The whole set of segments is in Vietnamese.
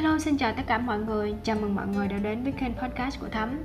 Hello, xin chào tất cả mọi người. Chào mừng mọi người đã đến với kênh podcast của Thắm.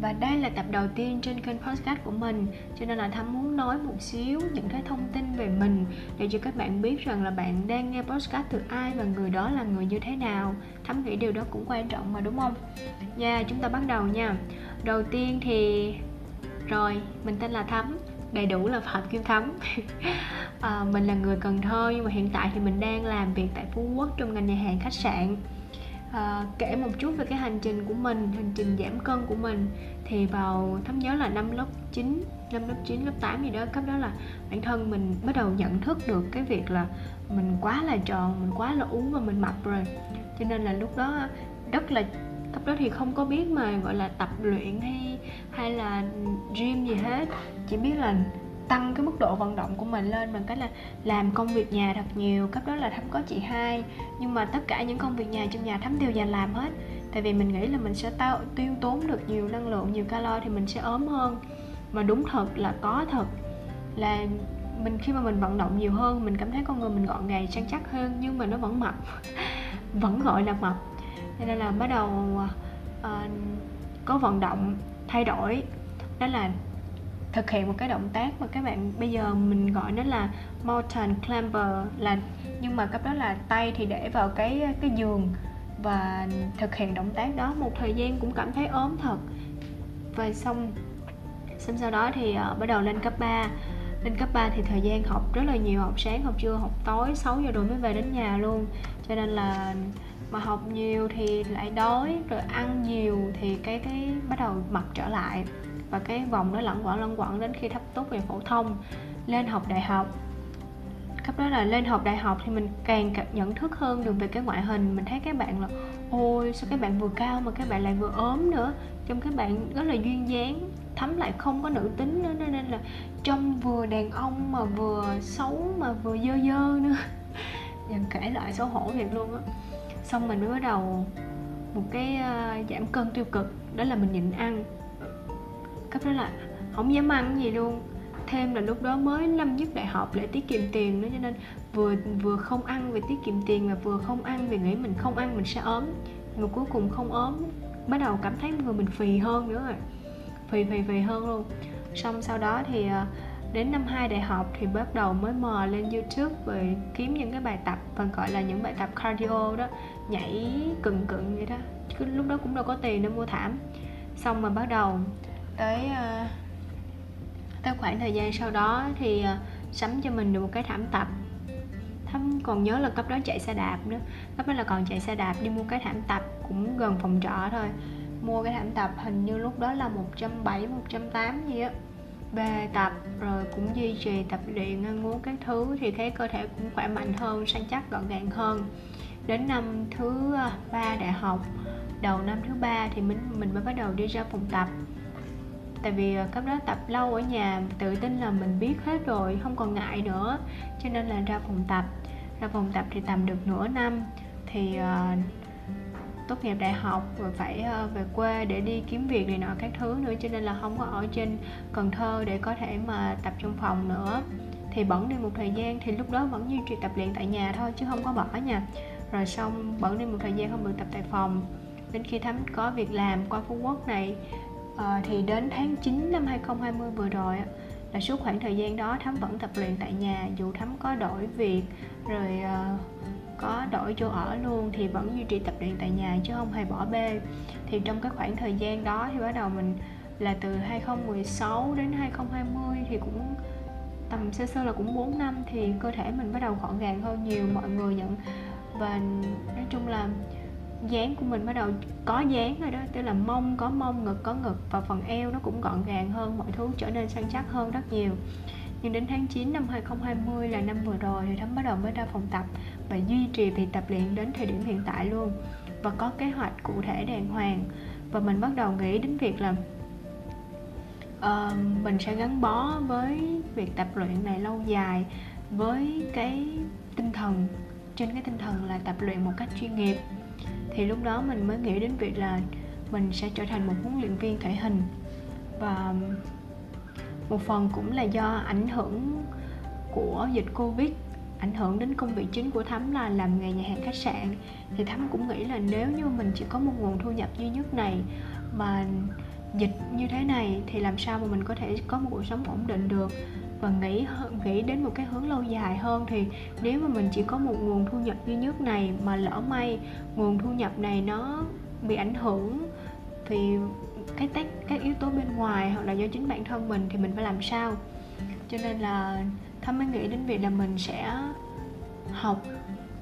Và đây là tập đầu tiên trên kênh podcast của mình, cho nên là Thắm muốn nói một xíu những cái thông tin về mình để cho các bạn biết rằng là bạn đang nghe podcast từ ai và người đó là người như thế nào. Thắm nghĩ điều đó cũng quan trọng mà, đúng không? Chúng ta bắt đầu nha. Đầu tiên thì mình tên là Thắm, đầy đủ là Phạm Kim Thắm. Mình là người Cần Thơ, nhưng mà hiện tại thì mình đang làm việc tại Phú Quốc trong ngành nhà hàng khách sạn. Kể một chút về cái hành trình của mình, hành trình giảm cân của mình. Thì vào, Thắm nhớ là năm lớp 9, lớp 8 gì đó, cấp đó là bản thân mình bắt đầu nhận thức được cái việc là mình quá là tròn, mình quá là uống và mình mập rồi. Cho nên là lúc đó rất là, cấp đó thì không có biết mà gọi là tập luyện hay là gym gì hết, chỉ biết là tăng cái mức độ vận động của mình lên bằng cách là làm công việc nhà thật nhiều. Cấp đó là Thắm có chị hai, nhưng mà tất cả những công việc nhà trong nhà Thắm đều dành làm hết, tại vì mình nghĩ là mình sẽ tiêu tốn được nhiều năng lượng, nhiều calo thì mình sẽ ốm hơn. Mà đúng thật là có thật là mình khi mà mình vận động nhiều hơn, mình cảm thấy con người mình gọn gàng, săn chắc hơn, nhưng mà nó vẫn mập vẫn gọi là mập. Nên là bắt đầu có vận động thay đổi, đó là thực hiện một cái động tác mà các bạn bây giờ mình gọi nó là mountain climber, là nhưng mà cấp đó là tay thì để vào cái giường và thực hiện động tác đó một thời gian cũng cảm thấy ốm thật. Và xong sau đó thì bắt đầu lên cấp 3. Lên cấp 3 thì thời gian học rất là nhiều, học sáng, học trưa, học tối, 6 giờ rồi mới về đến nhà luôn. Cho nên là mà học nhiều thì lại đói, rồi ăn nhiều thì cái bắt đầu mập trở lại. Và cái vòng nó lẩn quẩn đến khi Thắm tốt nghiệp phổ thông, lên học đại học. Cấp đó là lên học đại học thì mình càng nhận thức hơn được về cái ngoại hình. Mình thấy các bạn là ôi sao các bạn vừa cao mà các bạn lại vừa ốm nữa, trong các bạn rất là duyên dáng, Thắm lại không có nữ tính nữa, nên là trông vừa đàn ông mà vừa xấu mà vừa dơ nữa. Dần kể lại xấu hổ thiệt luôn á. Xong mình mới bắt đầu một cái giảm cân tiêu cực, đó là mình nhịn ăn. Cấp đó là không dám ăn gì luôn. Thêm là lúc đó mới năm nhất đại học để tiết kiệm tiền nữa, cho nên vừa không ăn vì tiết kiệm tiền, mà vừa không ăn vì nghĩ mình không ăn mình sẽ ốm. Nhưng mà cuối cùng không ốm, bắt đầu cảm thấy người mình phì hơn nữa rồi, phì hơn luôn. Xong sau đó thì đến năm 2 đại học thì bắt đầu mới mò lên YouTube về kiếm những cái bài tập, và gọi là những bài tập cardio đó, nhảy cựng vậy đó. Chứ lúc đó cũng đâu có tiền để mua thảm. Xong mà bắt đầu tới khoảng thời gian sau đó thì sắm cho mình được một cái thảm tập. Thắm còn nhớ là cấp đó chạy xe đạp nữa, cấp đó là còn chạy xe đạp đi mua cái thảm tập cũng gần phòng trọ thôi. Mua cái thảm tập hình như lúc đó là 170-180 gì á, về tập rồi cũng duy trì tập luyện, ăn uống các thứ thì thấy cơ thể cũng khỏe mạnh hơn, săn chắc, gọn gàng hơn. Đến năm thứ 3 đại học, đầu năm thứ 3 thì mình mới bắt đầu đi ra phòng tập. Tại vì cấp đó tập lâu ở nhà, tự tin là mình biết hết rồi, không còn ngại nữa, cho nên là ra phòng tập. Ra phòng tập thì tầm được nửa năm thì tốt nghiệp đại học rồi, phải về quê để đi kiếm việc này nọ các thứ nữa, cho nên là không có ở trên Cần Thơ để có thể mà tập trong phòng nữa. Thì bận đi một thời gian, thì lúc đó vẫn duy trì tập luyện tại nhà thôi chứ không có bỏ nha. Rồi xong bận đi một thời gian không được tập tại phòng, đến khi Thắm có việc làm qua Phú Quốc này. Thì đến tháng 9 năm 2020 vừa rồi là suốt khoảng thời gian đó Thắm vẫn tập luyện tại nhà, dù Thắm có đổi việc rồi có đổi chỗ ở luôn thì vẫn duy trì tập luyện tại nhà chứ không hề bỏ bê. Thì trong cái khoảng thời gian đó thì bắt đầu mình là từ 2016 đến 2020 thì cũng tầm sơ là cũng 4 năm thì cơ thể mình bắt đầu gọn gàng hơn nhiều, mọi người nhận, và nói chung là dáng của mình bắt đầu có dáng rồi đó, tức là mông có mông, ngực có ngực, và phần eo nó cũng gọn gàng hơn, mọi thứ trở nên săn chắc hơn rất nhiều. Nhưng đến tháng 9 năm 2020 là năm vừa rồi thì Thắm bắt đầu mới ra phòng tập và duy trì việc tập luyện đến thời điểm hiện tại luôn, và có kế hoạch cụ thể đàng hoàng. Và mình bắt đầu nghĩ đến việc là mình sẽ gắn bó với việc tập luyện này lâu dài, với cái tinh thần, trên cái tinh thần là tập luyện một cách chuyên nghiệp. Thì lúc đó mình mới nghĩ đến việc là mình sẽ trở thành một huấn luyện viên thể hình. Và một phần cũng là do ảnh hưởng của dịch Covid ảnh hưởng đến công việc chính của Thắm là làm nghề nhà hàng khách sạn, thì Thắm cũng nghĩ là nếu như mình chỉ có một nguồn thu nhập duy nhất này mà dịch như thế này thì làm sao mà mình có thể có một cuộc sống ổn định được. Và nghĩ đến một cái hướng lâu dài hơn, thì nếu mà mình chỉ có một nguồn thu nhập duy nhất này mà lỡ may nguồn thu nhập này nó bị ảnh hưởng thì các yếu tố bên ngoài hoặc là do chính bản thân mình, thì mình phải làm sao. Cho nên là Thắm mới nghĩ đến việc là mình sẽ học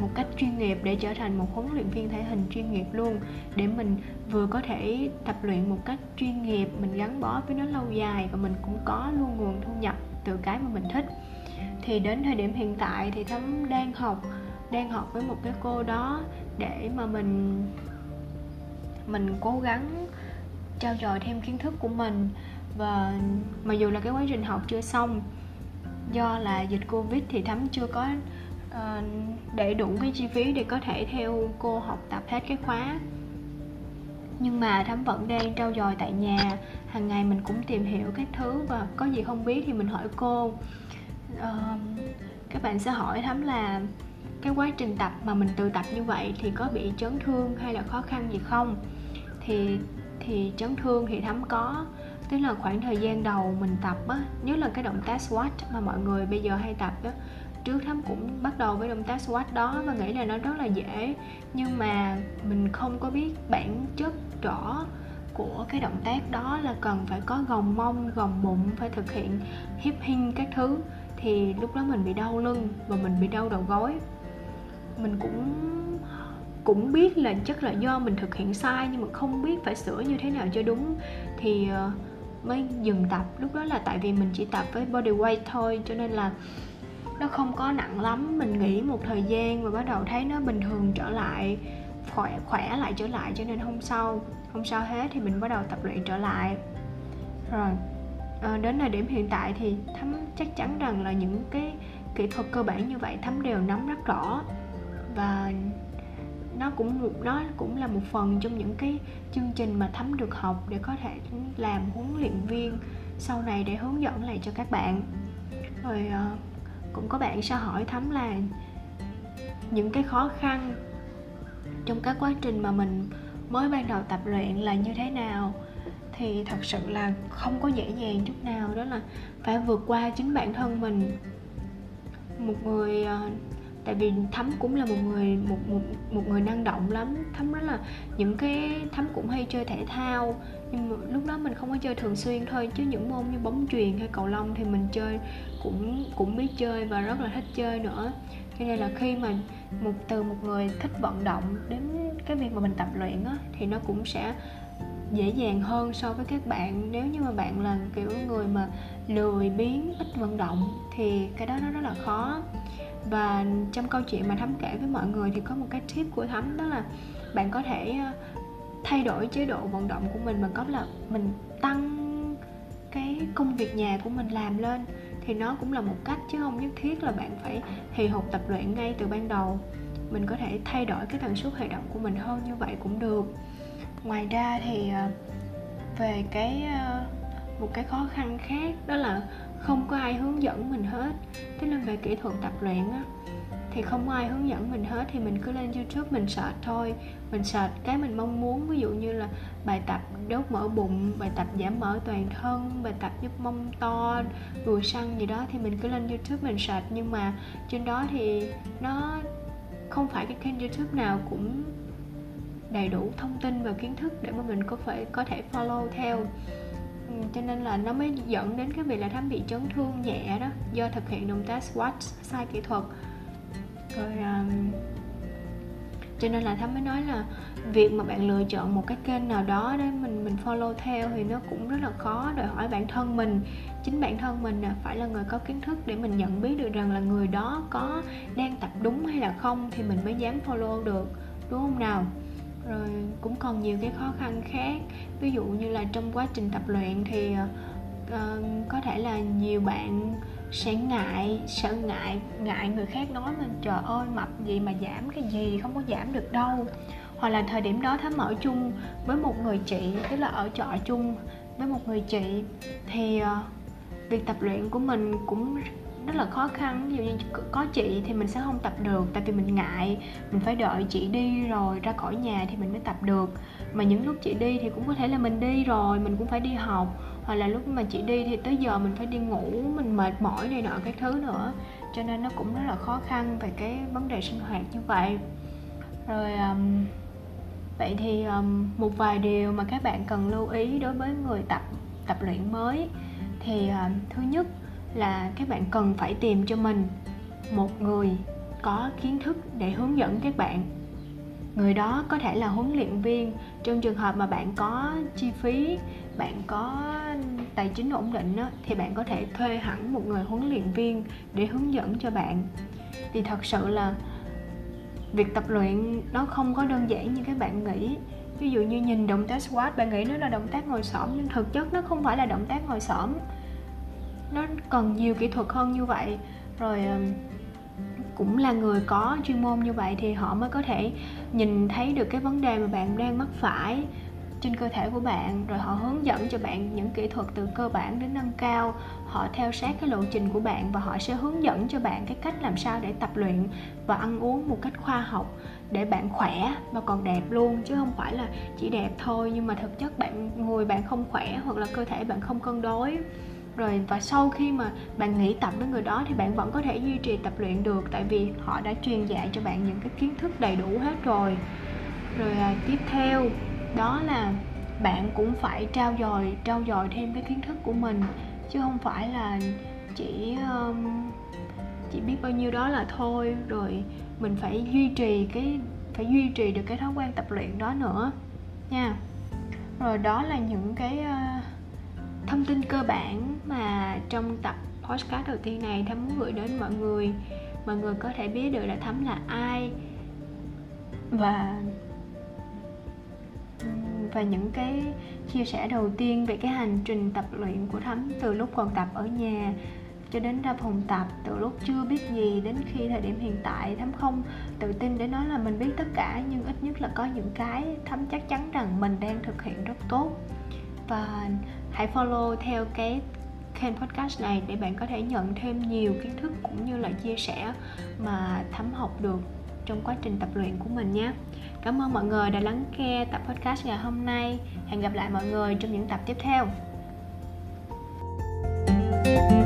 một cách chuyên nghiệp để trở thành một huấn luyện viên thể hình chuyên nghiệp luôn, để mình vừa có thể tập luyện một cách chuyên nghiệp, mình gắn bó với nó lâu dài và mình cũng có luôn nguồn thu nhập từ cái mà mình thích. Thì đến thời điểm hiện tại thì Thắm đang học với một cái cô đó để mà mình cố gắng trau dồi thêm kiến thức của mình. Và mặc dù là cái quá trình học chưa xong, do là dịch Covid thì Thắm chưa có để đủ cái chi phí để có thể theo cô học tập hết cái khóa, nhưng mà Thắm vẫn đang trau dồi tại nhà. Hàng ngày mình cũng tìm hiểu các thứ và có gì không biết thì mình hỏi cô. Các bạn sẽ hỏi Thắm là cái quá trình tập mà mình tự tập như vậy thì có bị chấn thương hay là khó khăn gì không? Thì chấn thương thì Thắm có, tức là khoảng thời gian đầu mình tập á, nhất là cái động tác squat mà mọi người bây giờ hay tập á, trước Thắm cũng bắt đầu với động tác squat đó và nghĩ là nó rất là dễ, nhưng mà mình không có biết bản chất rõ của cái động tác đó, là cần phải có gồng mông, gồng bụng, phải thực hiện hip hinge các thứ. Thì lúc đó mình bị đau lưng và mình bị đau đầu gối. Mình cũng biết là chắc là do mình thực hiện sai, nhưng mà không biết phải sửa như thế nào cho đúng thì mới dừng tập. Lúc đó là tại vì mình chỉ tập với body weight thôi, cho nên là nó không có nặng lắm. Mình nghỉ một thời gian và bắt đầu thấy nó bình thường trở lại, khỏe lại trở lại, cho nên hôm sau hết thì mình bắt đầu tập luyện trở lại. Rồi đến thời điểm hiện tại thì Thắm chắc chắn rằng là những cái kỹ thuật cơ bản như vậy Thắm đều nắm rất rõ, và nó cũng là một phần trong những cái chương trình mà Thắm được học để có thể làm huấn luyện viên sau này để hướng dẫn lại cho các bạn. Rồi cũng có bạn sẽ hỏi Thắm là những cái khó khăn trong các quá trình mà mình mới ban đầu tập luyện là như thế nào. Thì thật sự là không có dễ dàng chút nào, đó là phải vượt qua chính bản thân mình. Một người, tại vì Thắm cũng là một người năng động lắm. Thắm rất là Thắm cũng hay chơi thể thao, nhưng mà lúc đó mình không có chơi thường xuyên thôi, chứ những môn như bóng chuyền hay cầu lông thì mình chơi cũng biết chơi và rất là thích chơi nữa. Cho nên là khi mà một người thích vận động đến cái việc mà mình tập luyện á, thì nó cũng sẽ dễ dàng hơn so với các bạn. Nếu như mà bạn là kiểu người mà lười biếng, ít vận động thì cái đó nó rất là khó. Và trong câu chuyện mà Thắm kể với mọi người thì có một cái tip của Thắm, đó là bạn có thể thay đổi chế độ vận động của mình bằng cách là mình tăng cái công việc nhà của mình làm lên, thì nó cũng là một cách, chứ không nhất thiết là bạn phải hì hục tập luyện ngay từ ban đầu. Mình có thể thay đổi cái tần suất hoạt động của mình hơn, như vậy cũng được. Ngoài ra thì về một cái khó khăn khác, đó là không có ai hướng dẫn mình hết. Tức là về kỹ thuật tập luyện á, thì không có ai hướng dẫn mình hết, thì mình cứ lên YouTube mình search thôi. Mình search cái mình mong muốn, ví dụ như là bài tập đốt mỡ bụng, bài tập giảm mỡ toàn thân, bài tập giúp mông to, đùi săn gì đó, thì mình cứ lên YouTube mình search. Nhưng mà trên đó thì nó không phải cái kênh YouTube nào cũng đầy đủ thông tin và kiến thức để mà mình có thể follow theo. Cho nên là nó mới dẫn đến cái việc là Thắm bị chấn thương nhẹ đó, do thực hiện động tác squat sai kỹ thuật. Rồi cho nên là Thắm mới nói là việc mà bạn lựa chọn một cái kênh nào đó để mình follow theo thì nó cũng rất là khó, đòi hỏi bản thân mình, chính bản thân mình phải là người có kiến thức để mình nhận biết được rằng là người đó có đang tập đúng hay là không, thì mình mới dám follow được, đúng không nào? Rồi cũng còn nhiều cái khó khăn khác, ví dụ như là trong quá trình tập luyện thì có thể là nhiều bạn sẽ ngại người khác nói mình trời ơi mập gì mà giảm cái gì, không có giảm được đâu. Hoặc là thời điểm đó Thắm ở chung với một người chị, tức là ở trọ chung với một người chị, thì việc tập luyện của mình cũng rất là khó khăn. Ví dụ như có chị thì mình sẽ không tập được, tại vì mình ngại, mình phải đợi chị đi rồi ra khỏi nhà thì mình mới tập được. Mà những lúc chị đi thì cũng có thể là mình đi rồi, mình cũng phải đi học, hoặc là lúc mà chị đi thì tới giờ mình phải đi ngủ, mình mệt mỏi này nọ cái thứ nữa, cho nên nó cũng rất là khó khăn về cái vấn đề sinh hoạt như vậy. Rồi vậy thì một vài điều mà các bạn cần lưu ý đối với người tập luyện mới thì thứ nhất là các bạn cần phải tìm cho mình một người có kiến thức để hướng dẫn các bạn. Người đó có thể là huấn luyện viên, trong trường hợp mà bạn có chi phí, bạn có tài chính ổn định đó, thì bạn có thể thuê hẳn một người huấn luyện viên để hướng dẫn cho bạn. Thì thật sự là việc tập luyện nó không có đơn giản như các bạn nghĩ. Ví dụ như nhìn động tác squat, bạn nghĩ nó là động tác ngồi xổm, nhưng thực chất nó không phải là động tác ngồi xổm, nó cần nhiều kỹ thuật hơn như vậy. Rồi cũng là người có chuyên môn như vậy thì họ mới có thể nhìn thấy được cái vấn đề mà bạn đang mắc phải trên cơ thể của bạn, rồi họ hướng dẫn cho bạn những kỹ thuật từ cơ bản đến nâng cao. Họ theo sát cái lộ trình của bạn và họ sẽ hướng dẫn cho bạn cái cách làm sao để tập luyện và ăn uống một cách khoa học để bạn khỏe và còn đẹp luôn, chứ không phải là chỉ đẹp thôi nhưng mà thực chất người bạn không khỏe hoặc là cơ thể bạn không cân đối. Rồi và sau khi mà bạn nghỉ tập với người đó thì bạn vẫn có thể duy trì tập luyện được, tại vì họ đã truyền dạy cho bạn những cái kiến thức đầy đủ hết rồi. Rồi tiếp theo đó là bạn cũng phải trau dồi thêm cái kiến thức của mình, chứ không phải là chỉ biết bao nhiêu đó là thôi. Rồi mình phải duy trì được cái thói quen tập luyện đó nữa nha. Rồi đó là những cái thông tin cơ bản mà trong tập podcast đầu tiên này Thắm muốn gửi đến mọi người. Mọi người có thể biết được là Thắm là ai và những cái chia sẻ đầu tiên về cái hành trình tập luyện của Thắm từ lúc còn tập ở nhà cho đến ra phòng tập, từ lúc chưa biết gì đến khi thời điểm hiện tại. Thắm không tự tin để nói là mình biết tất cả, nhưng ít nhất là có những cái Thắm chắc chắn rằng mình đang thực hiện rất tốt. Và hãy follow theo cái kênh podcast này để bạn có thể nhận thêm nhiều kiến thức cũng như là chia sẻ mà Thắm học được trong quá trình tập luyện của mình nhé. Cảm ơn mọi người đã lắng nghe tập podcast ngày hôm nay. Hẹn gặp lại mọi người trong những tập tiếp theo.